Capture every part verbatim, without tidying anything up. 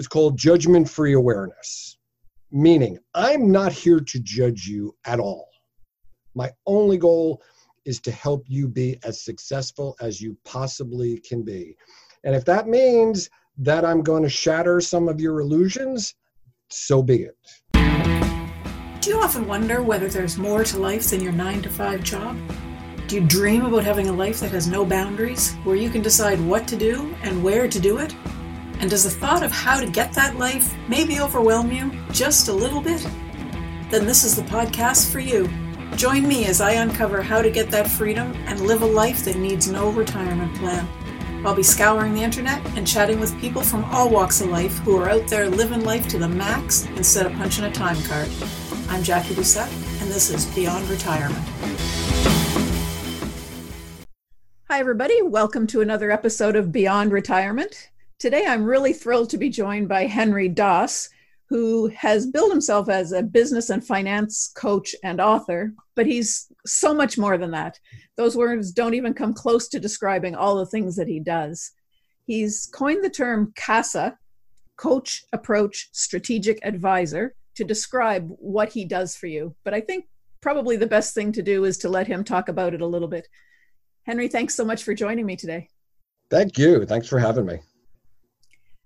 is called judgment-free awareness, meaning I'm not here to judge you at all. My only goal is to help you be as successful as you possibly can be. And if that means that I'm going to shatter some of your illusions, so be it. Do you often wonder whether there's more to life than your nine to five job? Do you dream about having a life that has no boundaries, where you can decide what to do and where to do it? And does the thought of how to get that life maybe overwhelm you just a little bit? Then this is the podcast for you. Join me as I uncover how to get that freedom and live a life that needs no retirement plan. I'll be scouring the internet and chatting with people from all walks of life who are out there living life to the max instead of punching a time card. I'm Jackie Doucette, and this is Beyond Retirement. Hi, everybody. Welcome to another episode of Beyond Retirement. Today, I'm really thrilled to be joined by Henry Daas, who has billed himself as a business and finance coach and author, but he's so much more than that. Those words don't even come close to describing all the things that he does. He's coined the term CASA, Coach-Approach Strategic Advisor, to describe what he does for you. But I think probably the best thing to do is to let him talk about it a little bit. Henry, thanks so much for joining me today. Thank you. Thanks for having me.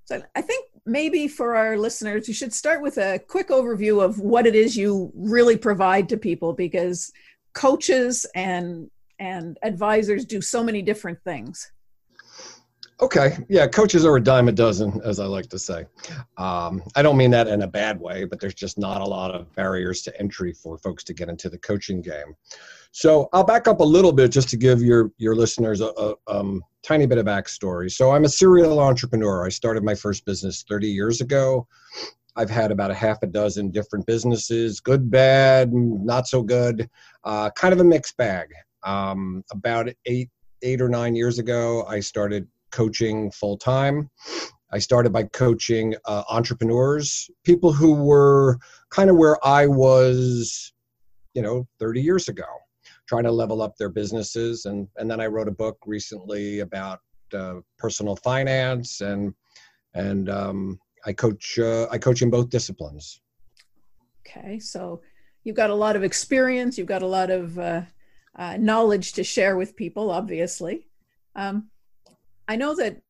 So I think maybe for our listeners, you should start with a quick overview of what it is you really provide to people, because coaches and and advisors do so many different things. Okay. Yeah. Coaches are a dime a dozen, as I like to say. Um, I don't mean that in a bad way, but there's just not a lot of barriers to entry for folks to get into the coaching game. So I'll back up a little bit just to give your, your listeners a, a um, tiny bit of backstory. So I'm a serial entrepreneur. I started my first business thirty years ago. I've had about a half a dozen different businesses, good, bad, not so good, uh, kind of a mixed bag. Um, about eight, eight or nine years ago, I started coaching full-time. I started by coaching uh, entrepreneurs, people who were kind of where I was, you know, thirty years ago, trying to level up their businesses. And, and then I wrote a book recently about uh, personal finance, and and um, I coach uh, I coach in both disciplines. Okay, so you've got a lot of experience, you've got a lot of uh, uh, knowledge to share with people, obviously. Um, I know that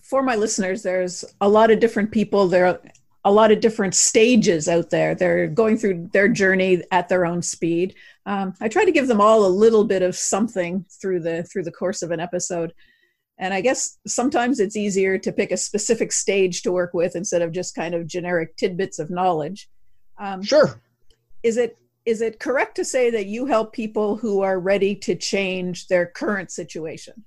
for my listeners, there's a lot of different people, there are a lot of different stages out there. They're going through their journey at their own speed. Um, I try to give them all a little bit of something through the through the course of an episode. And I guess sometimes it's easier to pick a specific stage to work with instead of just kind of generic tidbits of knowledge. Um, sure. Is it is it correct to say that you help people who are ready to change their current situation?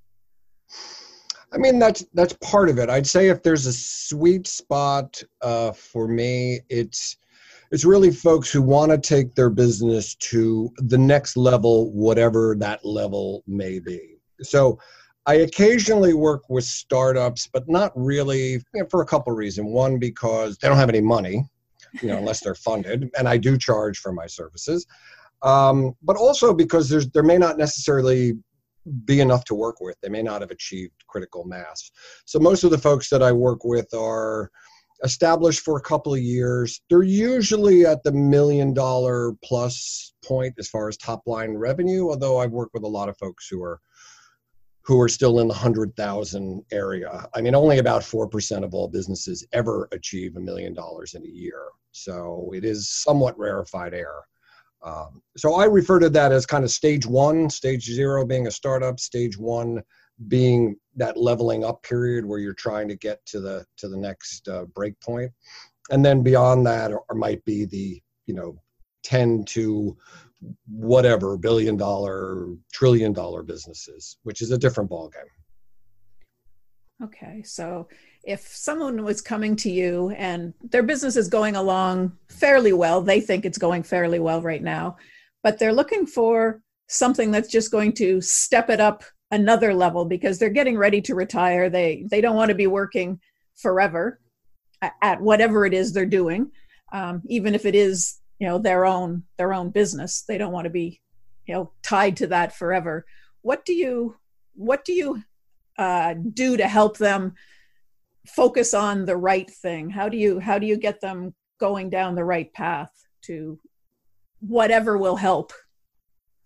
I mean, that's that's part of it. I'd say if there's a sweet spot uh, for me, it's it's really folks who want to take their business to the next level, whatever that level may be. So I occasionally work with startups, but not really, you know, for a couple of reasons. One, because they don't have any money, you know, unless they're funded, and I do charge for my services. Um, but also because there's there may not necessarily be enough to work with. They may not have achieved critical mass. So most of the folks that I work with are established for a couple of years. They're usually at the million dollar plus point as far as top line revenue, although I've worked with a lot of folks who are who are still in the one hundred thousand area. I mean, only about four percent of all businesses ever achieve a million dollars in a year. So it is somewhat rarefied air. Um, so I refer to that as kind of stage one, stage zero being a startup, stage one being that leveling up period where you're trying to get to the to the next uh, break point. And then beyond that or, or might be the, you know, ten to whatever billion dollar, trillion dollar businesses, which is a different ballgame. Okay, so if someone was coming to you and their business is going along fairly well, they think it's going fairly well right now, but they're looking for something that's just going to step it up another level because they're getting ready to retire. They they don't want to be working forever at whatever it is they're doing, um, even if it is, you know, their own their own business. They don't want to be, you know, tied to that forever. What do you what do you Uh, do to help them focus on the right thing? How do you how do you get them going down the right path to whatever will help?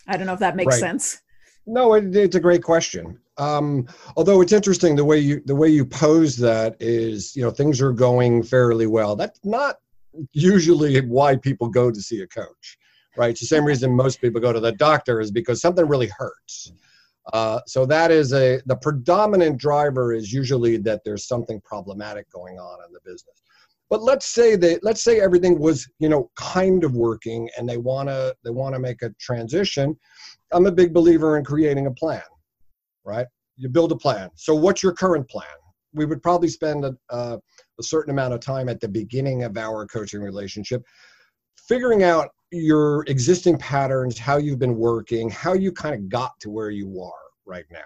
I don't know if that makes right. sense. No, it, it's a great question. Um, although it's interesting the way you the way you pose that is, you know, things are going fairly well. That's not usually why people go to see a coach, right? It's the same reason most people go to the doctor, is because something really hurts. Uh, so that is a the predominant driver is usually that there's something problematic going on in the business. But let's say that let's say everything was, you know, kind of working, and they wanna they wanna make a transition. I'm a big believer in creating a plan. Right? You build a plan. So what's your current plan? We would probably spend a, uh, a certain amount of time at the beginning of our coaching relationship figuring out your existing patterns, how you've been working, how you kind of got to where you are right now.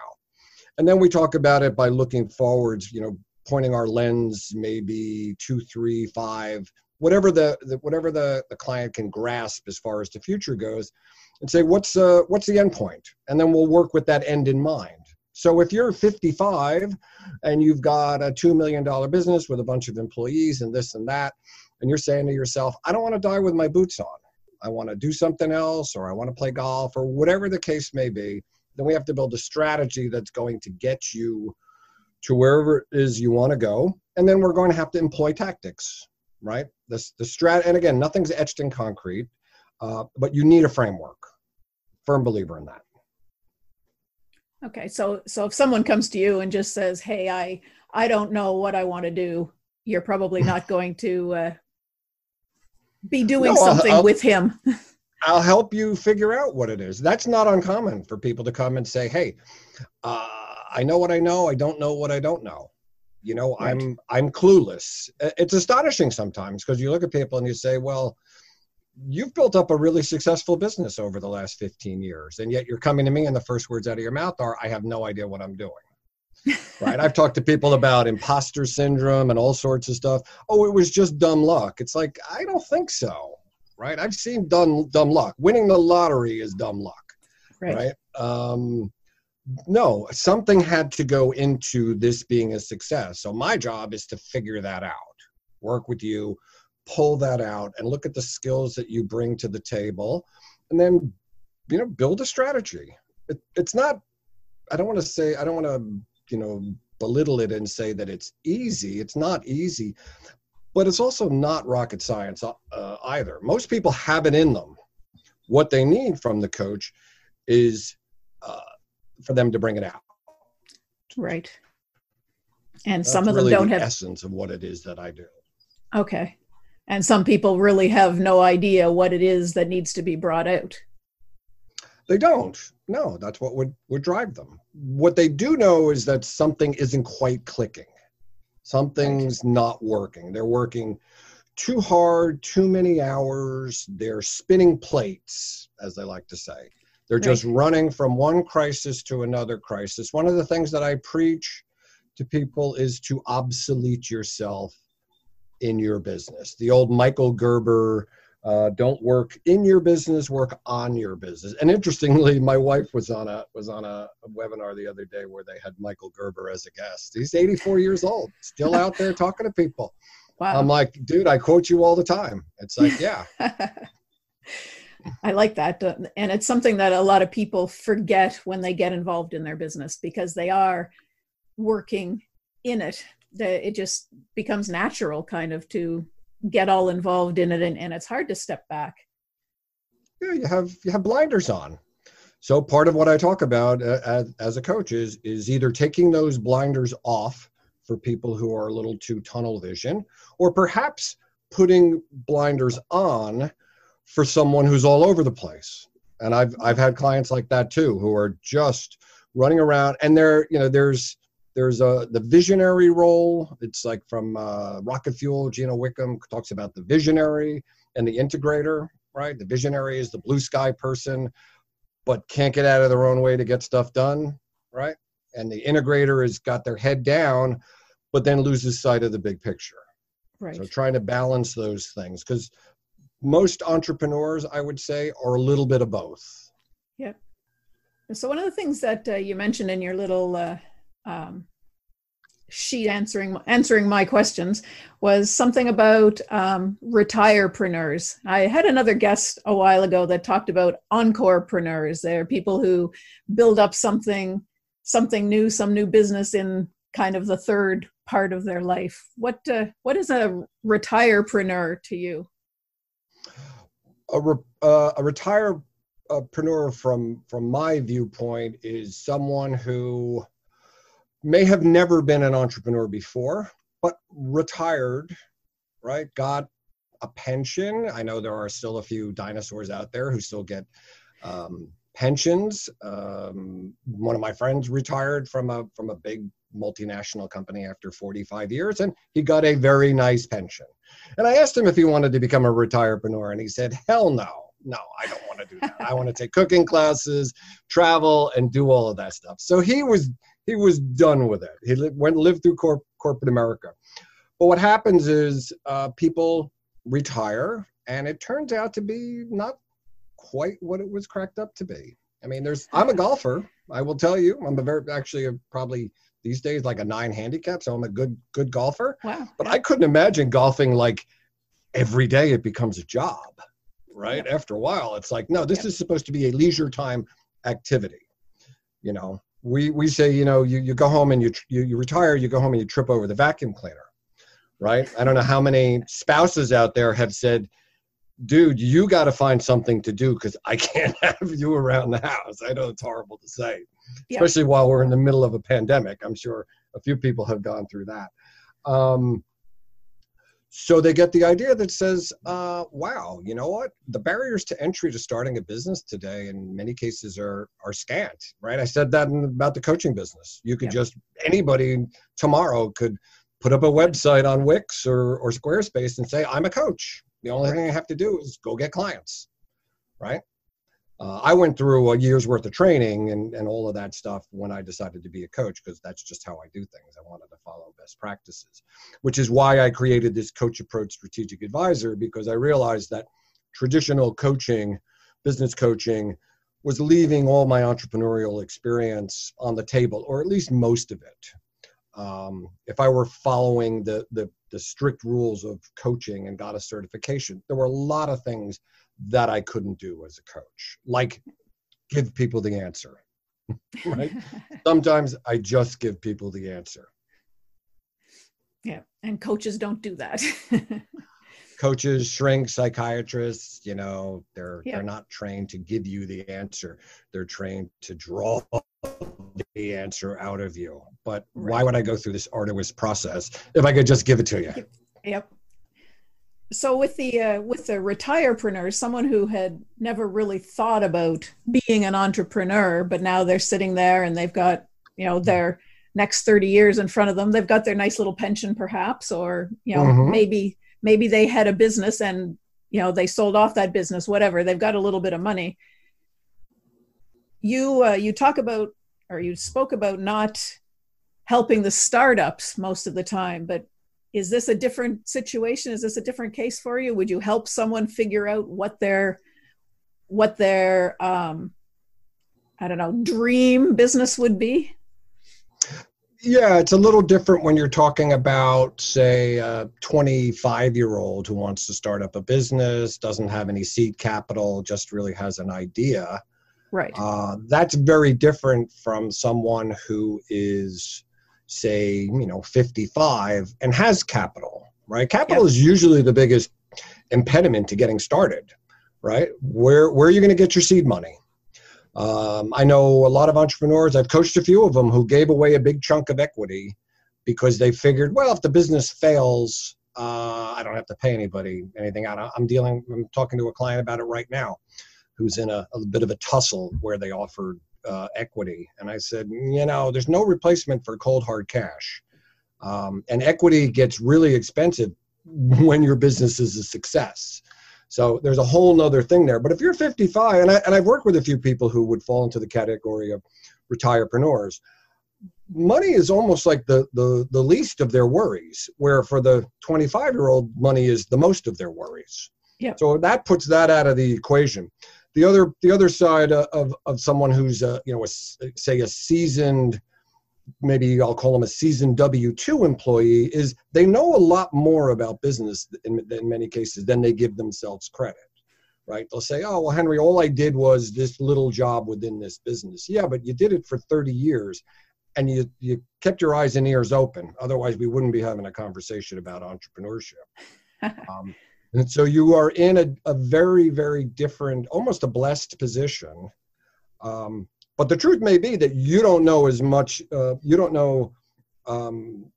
And then we talk about it by looking forwards, you know, pointing our lens maybe two, three, five, whatever the, the whatever the, the client can grasp as far as the future goes, and say, what's uh, what's the end point? And then we'll work with that end in mind. So if you're fifty-five and you've got a two million dollars business with a bunch of employees and this and that, and you're saying to yourself, I don't want to die with my boots on. I want to do something else, or I want to play golf, or whatever the case may be, then we have to build a strategy that's going to get you to wherever it is you want to go. And then we're going to have to employ tactics, right? The, the strat- and again, nothing's etched in concrete, uh, but you need a framework. Firm believer in that. Okay, so so if someone comes to you and just says, hey, I, I don't know what I want to do, you're probably not going to uh, be doing no, something I'll, I'll, with him. I'll help you figure out what it is. That's not uncommon for people to come and say, hey, uh, I know what I know. I don't know what I don't know. You know, right. I'm I'm clueless. It's astonishing sometimes because you look at people and you say, well, you've built up a really successful business over the last fifteen years. And yet you're coming to me and the first words out of your mouth are, I have no idea what I'm doing. Right? I've talked to people about imposter syndrome and all sorts of stuff. Oh, it was just dumb luck. It's like, I don't think so. Right? I've seen dumb, dumb luck. Winning the lottery is dumb luck. Right. Right? Um, no, something had to go into this being a success. So my job is to figure that out, work with you, pull that out, and look at the skills that you bring to the table, and then, you know, build a strategy. It, it's not, I don't want to say, I don't want to, you know, belittle it and say that it's easy. It's not easy, but it's also not rocket science uh, either. Most people have it in them. What they need from the coach is uh, for them to bring it out. Right. And some of them don't have the essence of what it is that I do. Okay. And some people really have no idea what it is that needs to be brought out. They don't. No, that's what would, would drive them. What they do know is that something isn't quite clicking. Something's not working. They're working too hard, too many hours. They're spinning plates, as they like to say. They're just right. running from one crisis to another crisis. One of the things that I preach to people is to obsolete yourself in your business. The old Michael Gerber, Uh, don't work in your business, work on your business. And interestingly, my wife was on a was on a webinar the other day where they had Michael Gerber as a guest. He's eighty-four years old, still out there talking to people. Wow. I'm like, dude, I quote you all the time. It's like, yeah. I like that. And it's something that a lot of people forget when they get involved in their business, because they are working in it. It just becomes natural kind of to get all involved in it, and, and it's hard to step back. Yeah, you have you have blinders on. So part of what I talk about uh, as, as a coach is is either taking those blinders off for people who are a little too tunnel vision, or perhaps putting blinders on for someone who's all over the place. And I've I've had clients like that too, who are just running around, and they're, you know, there's There's a, the visionary role. It's like from uh, Rocket Fuel. Gina Wickham talks about the visionary and the integrator, right? The visionary is the blue sky person, but can't get out of their own way to get stuff done, right? And the integrator has got their head down, but then loses sight of the big picture. Right. So trying to balance those things, because most entrepreneurs, I would say, are a little bit of both. Yep. So one of the things that uh, you mentioned in your little... Uh, Um, sheet answering answering my questions was something about um, retirepreneurs. I had another guest a while ago that talked about encorepreneurs. They're people who build up something something new, some new business in kind of the third part of their life. What uh, what is a retirepreneur to you? A re, uh, a retirepreneur, from from my viewpoint, is someone who may have never been an entrepreneur before, but retired, right? Got a pension. I know there are still a few dinosaurs out there who still get um, pensions. Um, one of my friends retired from a from a big multinational company after forty-five years, and he got a very nice pension. And I asked him if he wanted to become a retirepreneur, and he said, hell no, no, I don't want to do that. I want to take cooking classes, travel, and do all of that stuff. So he was He was done with it. He lived, went lived through corp, corporate America. But what happens is uh, people retire, and it turns out to be not quite what it was cracked up to be. I mean, there's. I'm a golfer. I will tell you, I'm a very actually a, probably these days like a nine handicap, so I'm a good good golfer. Wow. But I couldn't imagine golfing like every day. It becomes a job, right? Yep. After a while, it's like, no, this yep. is supposed to be a leisure time activity, you know. We, we say, you know, you, you go home and you, you, you retire, you go home and you trip over the vacuum cleaner, right? I don't know how many spouses out there have said, dude, you got to find something to do because I can't have you around the house. I know it's horrible to say, yeah. especially while we're in the middle of a pandemic. I'm sure a few people have gone through that. Um, so they get the idea that says, uh, wow, you know what? The barriers to entry to starting a business today in many cases are are scant, right? I said that in, about the coaching business. You could yeah. just, anybody tomorrow could put up a website on Wix or, or Squarespace and say, I'm a coach. The only right. thing I have to do is go get clients, right? Uh, I went through a year's worth of training and, and all of that stuff when I decided to be a coach, because that's just how I do things. I wanted to follow best practices, which is why I created this Coach-Approach Strategic Advisor, because I realized that traditional coaching, business coaching, was leaving all my entrepreneurial experience on the table, or at least most of it. Um, if I were following the, the, the strict rules of coaching and got a certification, there were a lot of things that I couldn't do as a coach, like give people the answer, right? Sometimes I just give people the answer. Yeah, and coaches don't do that. Coaches, shrinks, psychiatrists, you know, they're yeah. they're not trained to give you the answer. They're trained to draw the answer out of you. But right. why would I go through this arduous process if I could just give it to you? Yep. So with the uh, with the retirepreneur, someone who had never really thought about being an entrepreneur, but now they're sitting there and they've got, you know, their next thirty years in front of them. They've got their nice little pension, perhaps, or you know, mm-hmm. maybe maybe they had a business and you know they sold off that business. Whatever, they've got a little bit of money. You uh, you talk about or you spoke about not helping the startups most of the time, but is this a different situation? Is this a different case for you? Would you help someone figure out what their, what their, um, I don't know, dream business would be? Yeah, it's a little different when you're talking about, say, a twenty-five-year-old who wants to start up a business, doesn't have any seed capital, just really has an idea. Right. Uh, that's very different from someone who is, say, you know, fifty-five and has capital, right? Capital yep. is usually the biggest impediment to getting started, right? Where, where are you going to get your seed money? Um, I know a lot of entrepreneurs, I've coached a few of them who gave away a big chunk of equity because they figured, well, if the business fails, uh, I don't have to pay anybody anything out. I'm dealing, I'm talking to a client about it right now who's in a, a bit of a tussle where they offered Uh, equity. And I said, you know, there's no replacement for cold hard cash. Um, and equity gets really expensive when your business is a success. So there's a whole nother thing there. But if you're fifty-five, and, I, and I've worked with a few people who would fall into the category of retirepreneurs, money is almost like the, the, the least of their worries, where for the twenty-five-year-old, money is the most of their worries. Yeah. So that puts that out of the equation. The other, the other side of, of someone who's, a, you know, a, say a seasoned maybe I'll call them a seasoned W two employee, is they know a lot more about business in, in many cases than they give themselves credit, right? They'll say, oh, well, Henry, all I did was this little job within this business. Yeah, but you did it for thirty years and you, you kept your eyes and ears open. Otherwise, we wouldn't be having a conversation about entrepreneurship. um, and so you are in a, a very, very different, almost a blessed position. Um, But the truth may be that you don't know as much, uh, you don't know um,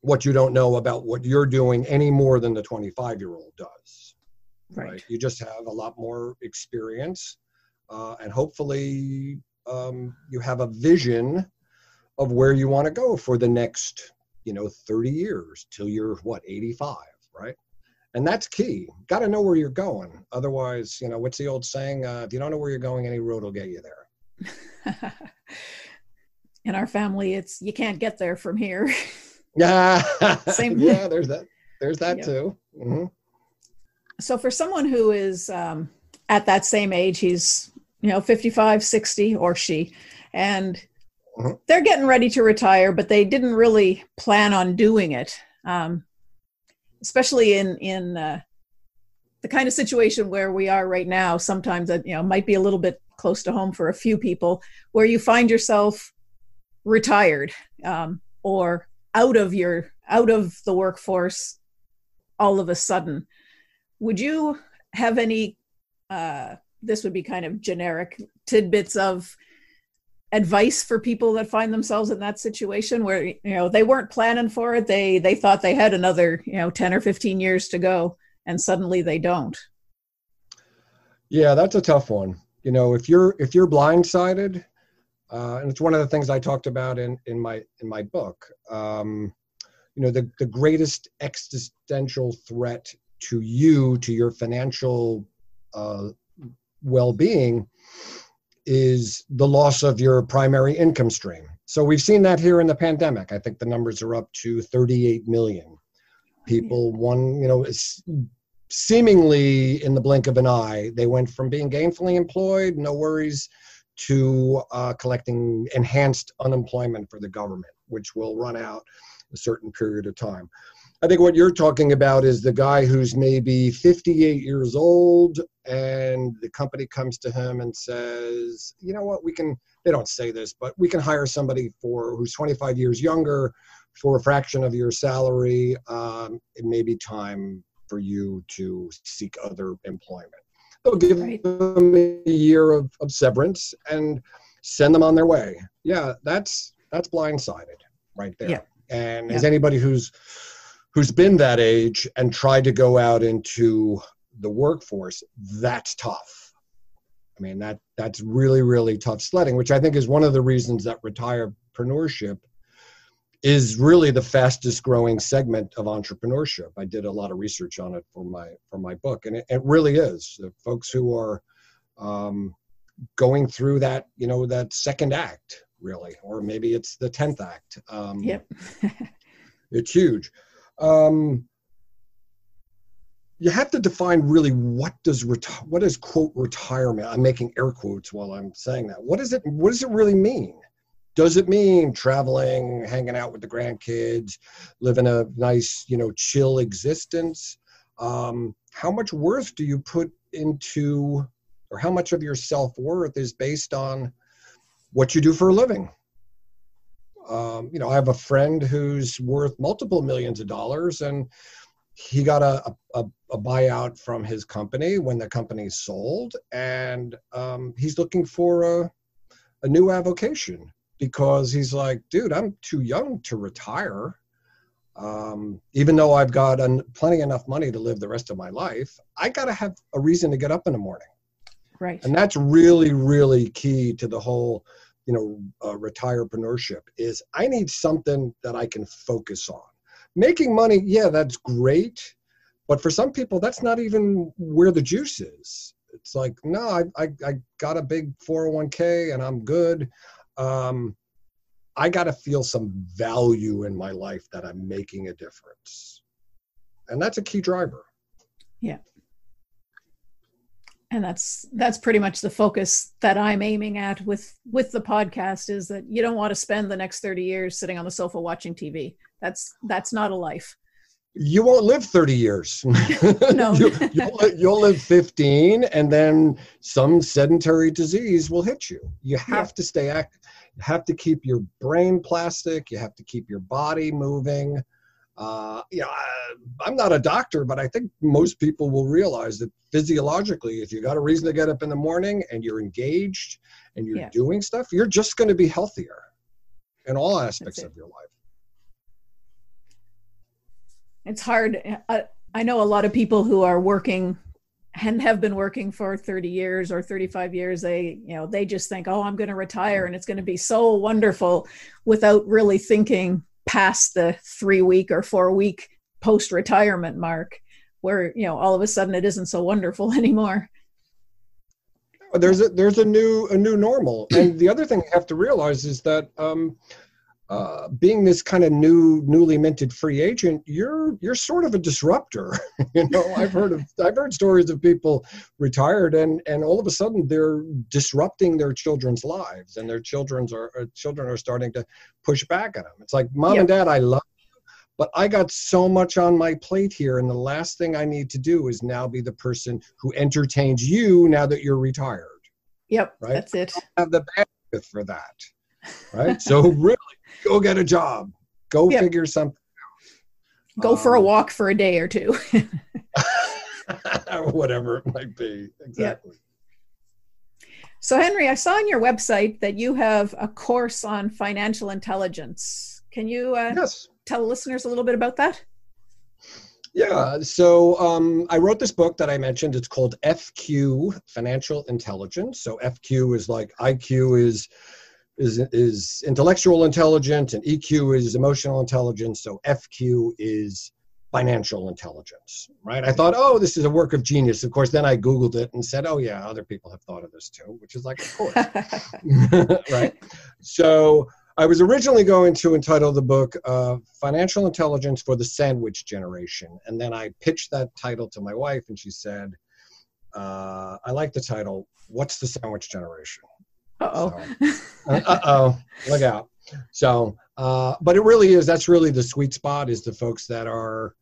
what you don't know about what you're doing any more than the twenty-five-year-old does. Right. Right? You just have a lot more experience. Uh, and hopefully um, you have a vision of where you want to go for the next, you know, thirty years till you're, what, eighty-five, right? And that's key. Got to know where you're going. Otherwise, you know, what's the old saying? Uh, if you don't know where you're going, any road will get you there. In our family, it's you can't get there from here. Yeah. Same thing. Yeah, there's that. There's that yep. too. Mm-hmm. So for someone who is um, at that same age, he's, you know, fifty-five, sixty, or she, and mm-hmm. they're getting ready to retire, but they didn't really plan on doing it, um, especially in, in uh, the kind of situation where we are right now. Sometimes that, you know, might be a little bit close to home for a few people, where you find yourself retired um, or out of your out of the workforce all of a sudden. Would you have any? Uh, this would be kind of generic tidbits of advice for people that find themselves in that situation where, you know, they weren't planning for it. They they thought they had another, you know, ten or fifteen years to go, and suddenly they don't. Yeah, that's a tough one. You know, if you're if you're blindsided, uh, and it's one of the things I talked about in in my in my book. Um, you know, the the greatest existential threat to you, to your financial uh, well-being, is the loss of your primary income stream. So we've seen that here in the pandemic. I think the numbers are up to thirty-eight million people. One, you know, is. Seemingly in the blink of an eye, they went from being gainfully employed, no worries, to uh, collecting enhanced unemployment for the government, which will run out a certain period of time. I think what you're talking about is the guy who's maybe fifty-eight years old and the company comes to him and says, you know what, we can, they don't say this, but we can hire somebody for who's twenty-five years younger for a fraction of your salary. Um, it may be time for you to seek other employment. They'll give right. them a year of, of severance and send them on their way. Yeah, that's that's blindsided right there. Yeah. And yeah. as anybody who's who's been that age and tried to go out into the workforce, that's tough. I mean, that that's really, really tough sledding, which I think is one of the reasons that retirepreneurship is really the fastest growing segment of entrepreneurship. I did a lot of research on it for my for my book, and it, it really is. The folks who are um, going through that, you know, that second act, really, or maybe it's the tenth act. Um, yep, it's huge. Um, you have to define really what does reti- what is quote retirement? I'm making air quotes while I'm saying that. What is it? What does it really mean? Does it mean traveling, hanging out with the grandkids, living a nice, you know, chill existence? Um, how much worth do you put into, or how much of your self-worth is based on what you do for a living? Um, you know, I have a friend who's worth multiple millions of dollars, and he got a, a, a buyout from his company when the company sold, and um, he's looking for a, a new avocation. Because he's like, dude, I'm too young to retire. Um, even though I've got un- plenty enough money to live the rest of my life, I got to have a reason to get up in the morning. Right. And that's really, really key to the whole, you know, uh, retirepreneurship is I need something that I can focus on. Making money, yeah, that's great. But for some people, that's not even where the juice is. It's like, no, I, I, I got a big four oh one k and I'm good. Um, I got to feel some value in my life that I'm making a difference. And that's a key driver. Yeah. And that's that's pretty much the focus that I'm aiming at with, with the podcast, is that you don't want to spend the next thirty years sitting on the sofa watching T V. That's that's not a life. You won't live thirty years. No. you, you'll, you'll live fifteen, and then some sedentary disease will hit you. You have yeah. to stay active. You have to keep your brain plastic. You have to keep your body moving. Uh, you know, I, I'm not a doctor, but I think most people will realize that physiologically, if you got a reason to get up in the morning and you're engaged and you're yeah. doing stuff, you're just going to be healthier in all aspects of your life. It's hard. I, I know a lot of people who are working and have been working for thirty years or thirty-five years. They, you know, they just think, oh, I'm going to retire and it's going to be so wonderful, without really thinking past the three week or four week post-retirement mark, where, you know, all of a sudden it isn't so wonderful anymore. There's a, there's a new, a new normal. And the other thing you have to realize is that, um, uh, being this kind of new, newly minted free agent, you're, you're sort of a disruptor. You know, I've heard of, I've heard stories of people retired and, and all of a sudden they're disrupting their children's lives, and their children's are, children are starting to push back at them. It's like, mom yep. and dad, I love you, but I got so much on my plate here. And the last thing I need to do is now be the person who entertains you now that you're retired. Yep. Right? That's it. I don't have the bandwidth for that. Right. So really, go get a job. Go yep. figure something out. Go um, for a walk for a day or two. Whatever it might be. Exactly. Yep. So Henry, I saw on your website that you have a course on financial intelligence. Can you uh, yes. tell listeners a little bit about that? Yeah. So um, I wrote this book that I mentioned. It's called F Q, Financial Intelligence. So F Q is like I Q is Is, is intellectual intelligence, and E Q is emotional intelligence, so F Q is financial intelligence, right? I thought, oh, this is a work of genius. Of course, then I Googled it and said, oh yeah, other people have thought of this too, which is like, of course, right? So I was originally going to entitle the book uh, Financial Intelligence for the Sandwich Generation, and then I pitched that title to my wife, and she said, uh, I like the title, what's the sandwich generation? Uh-oh. So, uh-oh, look out. So, uh, but it really is, that's really the sweet spot, is the folks that are,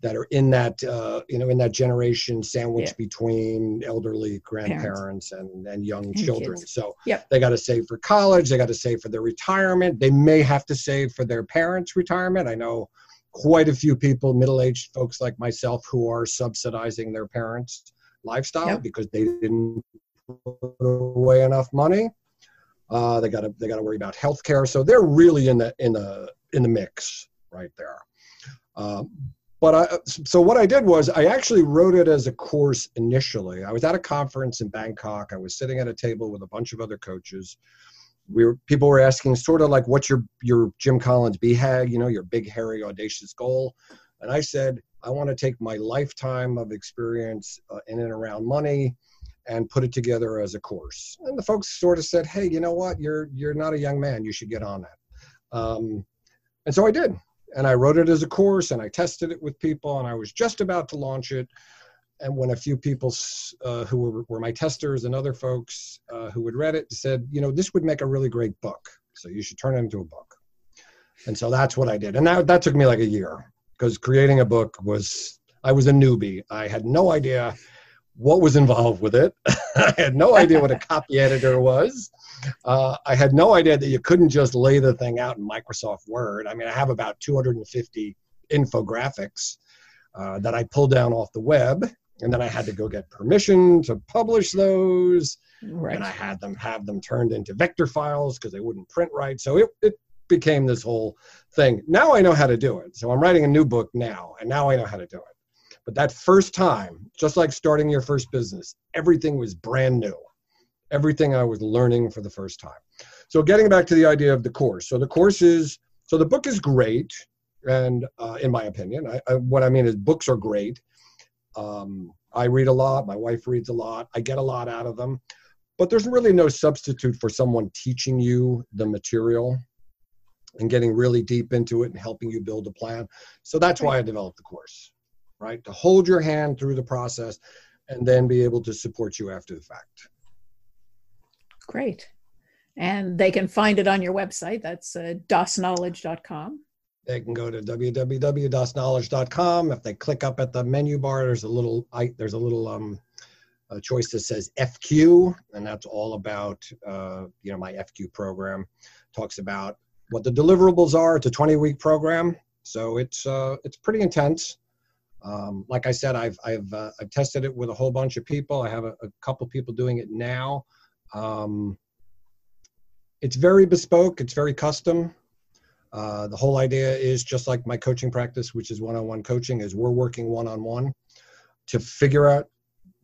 that are in that, uh, you know, in that generation sandwich yeah. between elderly grandparents Parents. and, and young and children. Kids. So yep. they got to save for college. They got to save for their retirement. They may have to save for their parents' retirement. I know quite a few people, middle-aged folks like myself, who are subsidizing their parents' lifestyle yep. because they didn't put away enough money. Uh, they gotta they gotta worry about healthcare, so they're really in the in the in the mix right there. Um, but I, so what I did was I actually wrote it as a course initially. I was at a conference in Bangkok. I was sitting at a table with a bunch of other coaches. We were, people were asking sort of like, what's your your Jim Collins B H A G? You know, your big hairy audacious goal. And I said, I want to take my lifetime of experience uh, in and around money and put it together as a course. And the folks sort of said, hey, you know what? You're you're not a young man. You should get on that. Um, and so I did. And I wrote it as a course, and I tested it with people, and I was just about to launch it. And when a few people uh, who were, were my testers and other folks uh, who had read it said, you know, this would make a really great book. So you should turn it into a book. And so that's what I did. And that, that took me like a year, because creating a book was, I was a newbie. I had no idea what was involved with it. I had no idea what a copy editor was. Uh, I had no idea that you couldn't just lay the thing out in Microsoft Word. I mean, I have about two hundred fifty infographics uh, that I pulled down off the web, and then I had to go get permission to publish those. Right. And I had them have them turned into vector files because they wouldn't print right. So it, it became this whole thing. Now I know how to do it. So I'm writing a new book now, and now I know how to do it. But that first time, just like starting your first business, everything was brand new. Everything I was learning for the first time. So getting back to the idea of the course. So the course is, so the book is great. And uh, in my opinion, I, I, what I mean is books are great. Um, I read a lot. My wife reads a lot. I get a lot out of them. But there's really no substitute for someone teaching you the material and getting really deep into it and helping you build a plan. So that's why I developed the course. Right? To hold your hand through the process, and then be able to support you after the fact. Great. And they can find it on your website. That's uh, daas knowledge dot com. They can go to w w w dot daas knowledge dot com. If they click up at the menu bar, there's a little I, there's a little um, a choice that says F Q, and that's all about uh, you know my F Q program. Talks about what the deliverables are. It's a twenty-week program, so it's uh, it's pretty intense. Um, like I said, I've I've uh, I've tested it with a whole bunch of people. I have a, a couple people doing it now. Um, it's very bespoke. It's very custom. Uh, the whole idea is just like my coaching practice, which is one-on-one coaching, is we're working one-on-one to figure out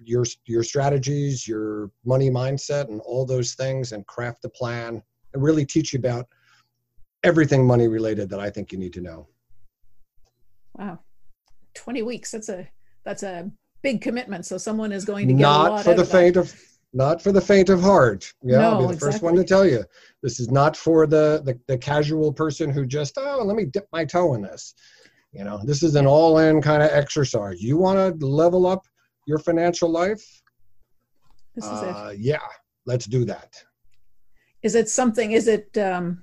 your, your strategies, your money mindset, and all those things, and craft a plan and really teach you about everything money related that I think you need to know. Wow. twenty weeks. That's a, that's a big commitment. So someone is going to get a lot out of that. Not for the faint of heart. Yeah, no, I'll be the exactly. first one to tell you. This is not for the, the, the casual person who just, oh, let me dip my toe in this. You know, this is an all-in kind of exercise. You want to level up your financial life? This is uh, it. Yeah, let's do that. Is it something, is it um,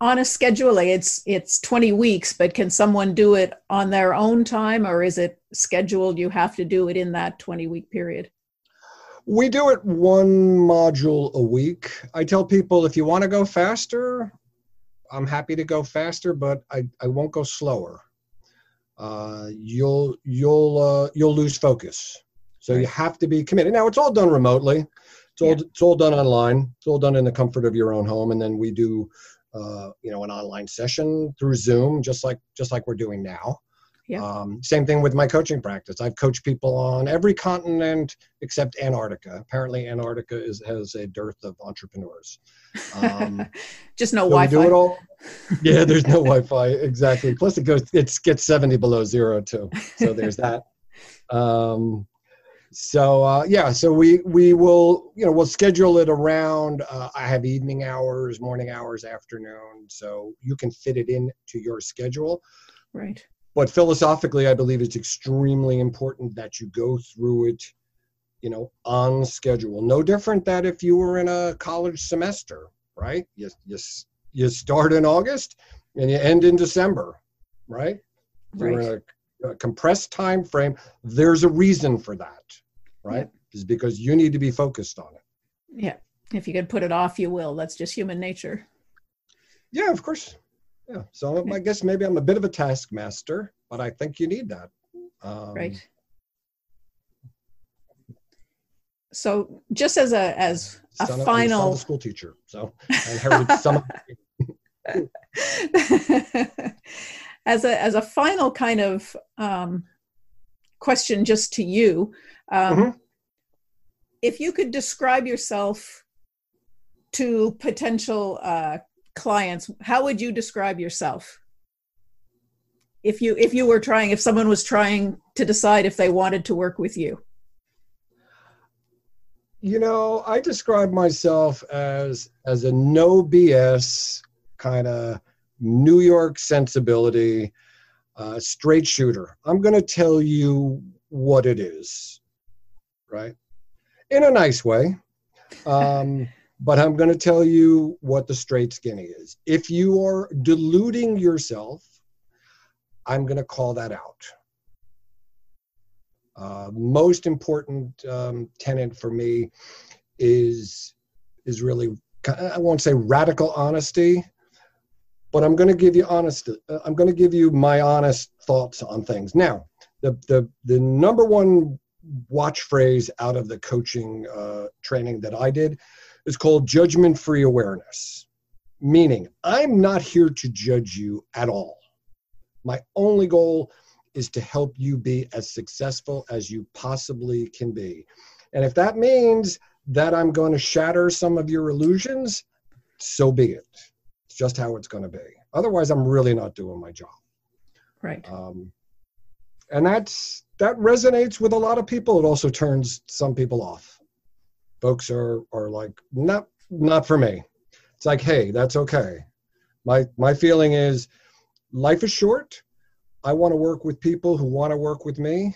on a schedule? It's, it's twenty weeks, but can someone do it on their own time, or is it scheduled? You have to do it in that twenty-week period? We do it one module a week. I tell people, if you want to go faster, I'm happy to go faster, but I, I won't go slower. Uh, you'll you'll uh, you'll lose focus. So you have to be committed. Now it's all done remotely. It's all yeah. it's all done online. It's all done in the comfort of your own home. And then we do uh, you know an online session through Zoom, just like just like we're doing now. Yeah. Um, same thing with my coaching practice. I've coached people on every continent except Antarctica. Apparently, Antarctica is, has a dearth of entrepreneurs. Um, Just no so Wi-Fi. We do it all. Yeah, there's no Wi-Fi. Exactly. Plus, it goes. It gets seventy below zero too. So there's that. Um, so uh, yeah. So we we will you know we'll schedule it around. Uh, I have evening hours, morning hours, afternoon. So you can fit it in to your schedule. Right. But philosophically, I believe it's extremely important that you go through it, you know, on schedule. No different than if you were in a college semester, right? You, you, you start in August and you end in December, right? Right. You're in a, a compressed time frame. There's a reason for that, right? Yeah. It's because you need to be focused on it. Yeah. If you could put it off, you will. That's just human nature. Yeah, of course. Yeah, so I guess maybe I'm a bit of a taskmaster, but I think you need that. Um, right. So, just as a as a son final, I'm a school teacher, so I inherited some. as a as a final kind of um, question, just to you, um, mm-hmm. if you could describe yourself to potential uh, clients, how would you describe yourself if you if you were trying if someone was trying to decide if they wanted to work with you? You know, I describe myself as as a no B S kind of New York sensibility, uh, straight shooter. I'm going to tell you what it is, right? In a nice way. Um, But I'm going to tell you what the straight skinny is. If you are deluding yourself, I'm going to call that out. Uh, most important um, tenet for me is, is really, I won't say radical honesty, but I'm going to give you honest, I'm going to give you my honest thoughts on things. Now, the, the, the number one watch phrase out of the coaching uh, training that I did is called judgment-free awareness, meaning I'm not here to judge you at all. My only goal is to help you be as successful as you possibly can be. And if that means that I'm going to shatter some of your illusions, so be it. It's just how it's going to be. Otherwise, I'm really not doing my job. Right. Um, and that's that resonates with a lot of people. It also turns some people off. Folks are, are like, not, not for me. It's like, hey, that's okay. My, my feeling is life is short. I want to work with people who want to work with me.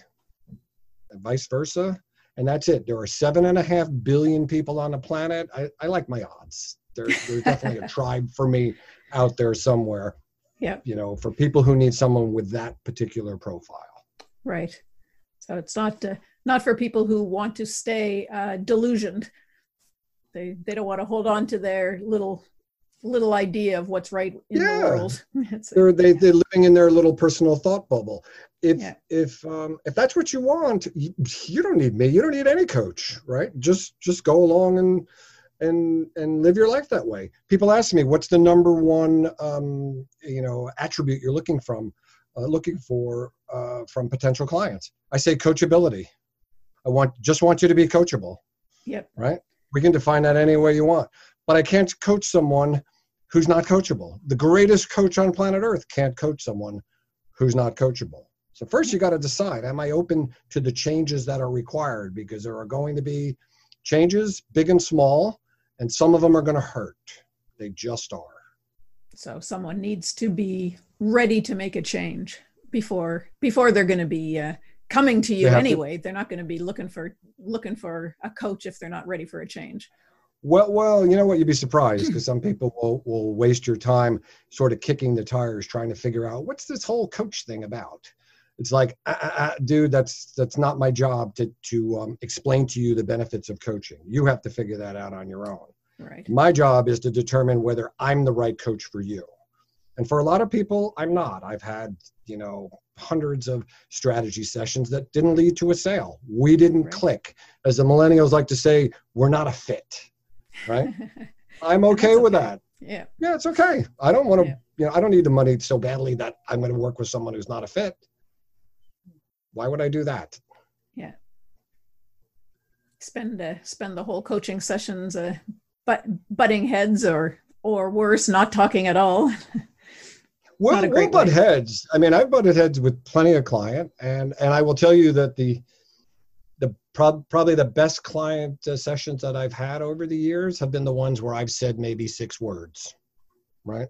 vice versa. And that's it. There are seven and a half billion people on the planet. I, I like my odds. There, there's definitely a tribe for me out there somewhere. Yeah. You know, for people who need someone with that particular profile. Right. So it's not uh, not for people who want to stay uh, delusioned. They they don't want to hold on to their little little idea of what's right in yeah. the world. they're, they, they're living in their little personal thought bubble. If, yeah. if, um, if that's what you want, you, you don't need me. You don't need any coach, right? Just, just go along and, and, and live your life that way. People ask me, what's the number one, um, you know, attribute you're looking from, uh, looking for, uh, from potential clients? I say coachability. I want, just want you to be coachable. Yep. Right. We can define that any way you want, but I can't coach someone who's not coachable. The greatest coach on planet Earth can't coach someone who's not coachable. So first you got to decide, am I open to the changes that are required? Because there are going to be changes, big and small, and some of them are going to hurt. They just are. So someone needs to be ready to make a change before before they're going to be uh, coming to you anyway. They're not going to be looking for looking for a coach if they're not ready for a change. Well, well, you know what? You'd be surprised, because some people will, will waste your time sort of kicking the tires trying to figure out what's this whole coach thing about. It's like, uh, uh, dude, that's that's not my job to to um, explain to you the benefits of coaching. You have to figure that out on your own. Right. My job is to determine whether I'm the right coach for you. And for a lot of people, I'm not. I've had, you know, hundreds of strategy sessions that didn't lead to a sale. We didn't right. click. As the millennials like to say, we're not a fit. Right. I'm okay with okay. that. Yeah. Yeah. It's okay. I don't want to, yeah. you know, I don't need the money so badly that I'm going to work with someone who's not a fit. Why would I do that? Yeah. Spend, uh, spend the whole coaching sessions, uh, but butting heads or, or worse, not talking at all. Well, we'll butt heads. I mean, I've butted heads with plenty of client, and, and I will tell you that the, The prob probably the best client uh, sessions that I've had over the years have been the ones where I've said maybe six words, right?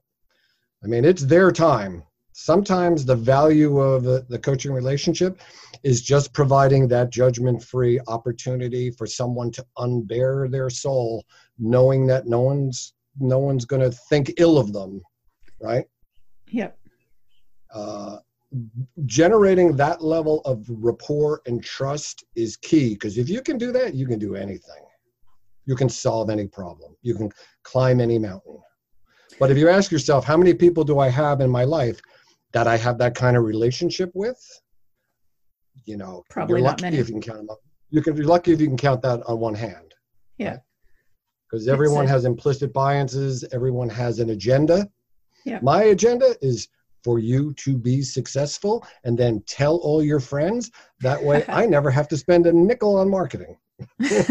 I mean, it's their time. Sometimes the value of uh, the coaching relationship is just providing that judgment-free opportunity for someone to unbear their soul, knowing that no one's no one's going to think ill of them, right? Yep. Uh, generating that level of rapport and trust is key, because if you can do that, you can do anything. You can solve any problem. You can climb any mountain. But if you ask yourself, how many people do I have in my life that I have that kind of relationship with? You know, probably you're lucky not many. If you can count them up. You can be lucky if you can count that on one hand. Yeah. Because right? everyone has implicit biases. Everyone has an agenda. Yeah. My agenda is for you to be successful, and then tell all your friends. That way I never have to spend a nickel on marketing. That's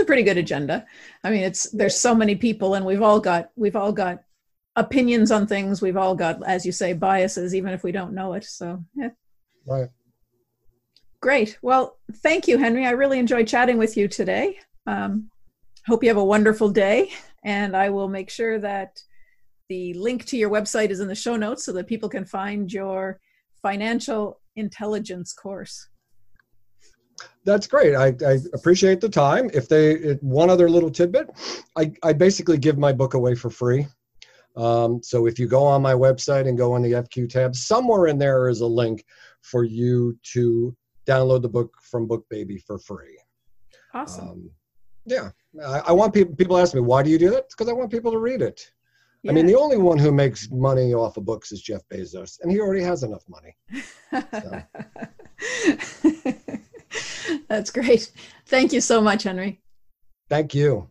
a pretty good agenda. I mean, it's, there's so many people, and we've all got, we've all got opinions on things. We've all got, as you say, biases, even if we don't know it. So yeah. Right. Great. Well, thank you, Henry. I really enjoyed chatting with you today. Um, hope you have a wonderful day, and I will make sure that the link to your website is in the show notes so that people can find your financial intelligence course. That's great. I, I appreciate the time. If they, one other little tidbit, I, I basically give my book away for free. Um, so if you go on my website and go on the F Q tab, somewhere in there is a link for you to download the book from Book Baby for free. Awesome. Um, yeah. I, I want people, people ask me, why do you do that? It's because I want people to read it. Yeah. I mean, the only one who makes money off of books is Jeff Bezos, and he already has enough money. So. That's great. Thank you so much, Henry. Thank you.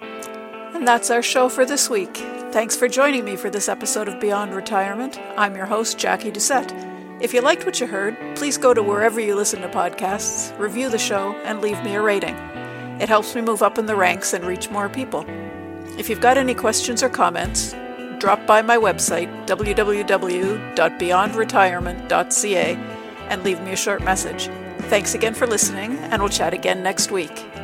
And that's our show for this week. Thanks for joining me for this episode of Beyond Retirement. I'm your host, Jackie Doucette. If you liked what you heard, please go to wherever you listen to podcasts, review the show, and leave me a rating. It helps me move up in the ranks and reach more people. If you've got any questions or comments, drop by my website, w w w dot beyond retirement dot c a, and leave me a short message. Thanks again for listening, and we'll chat again next week.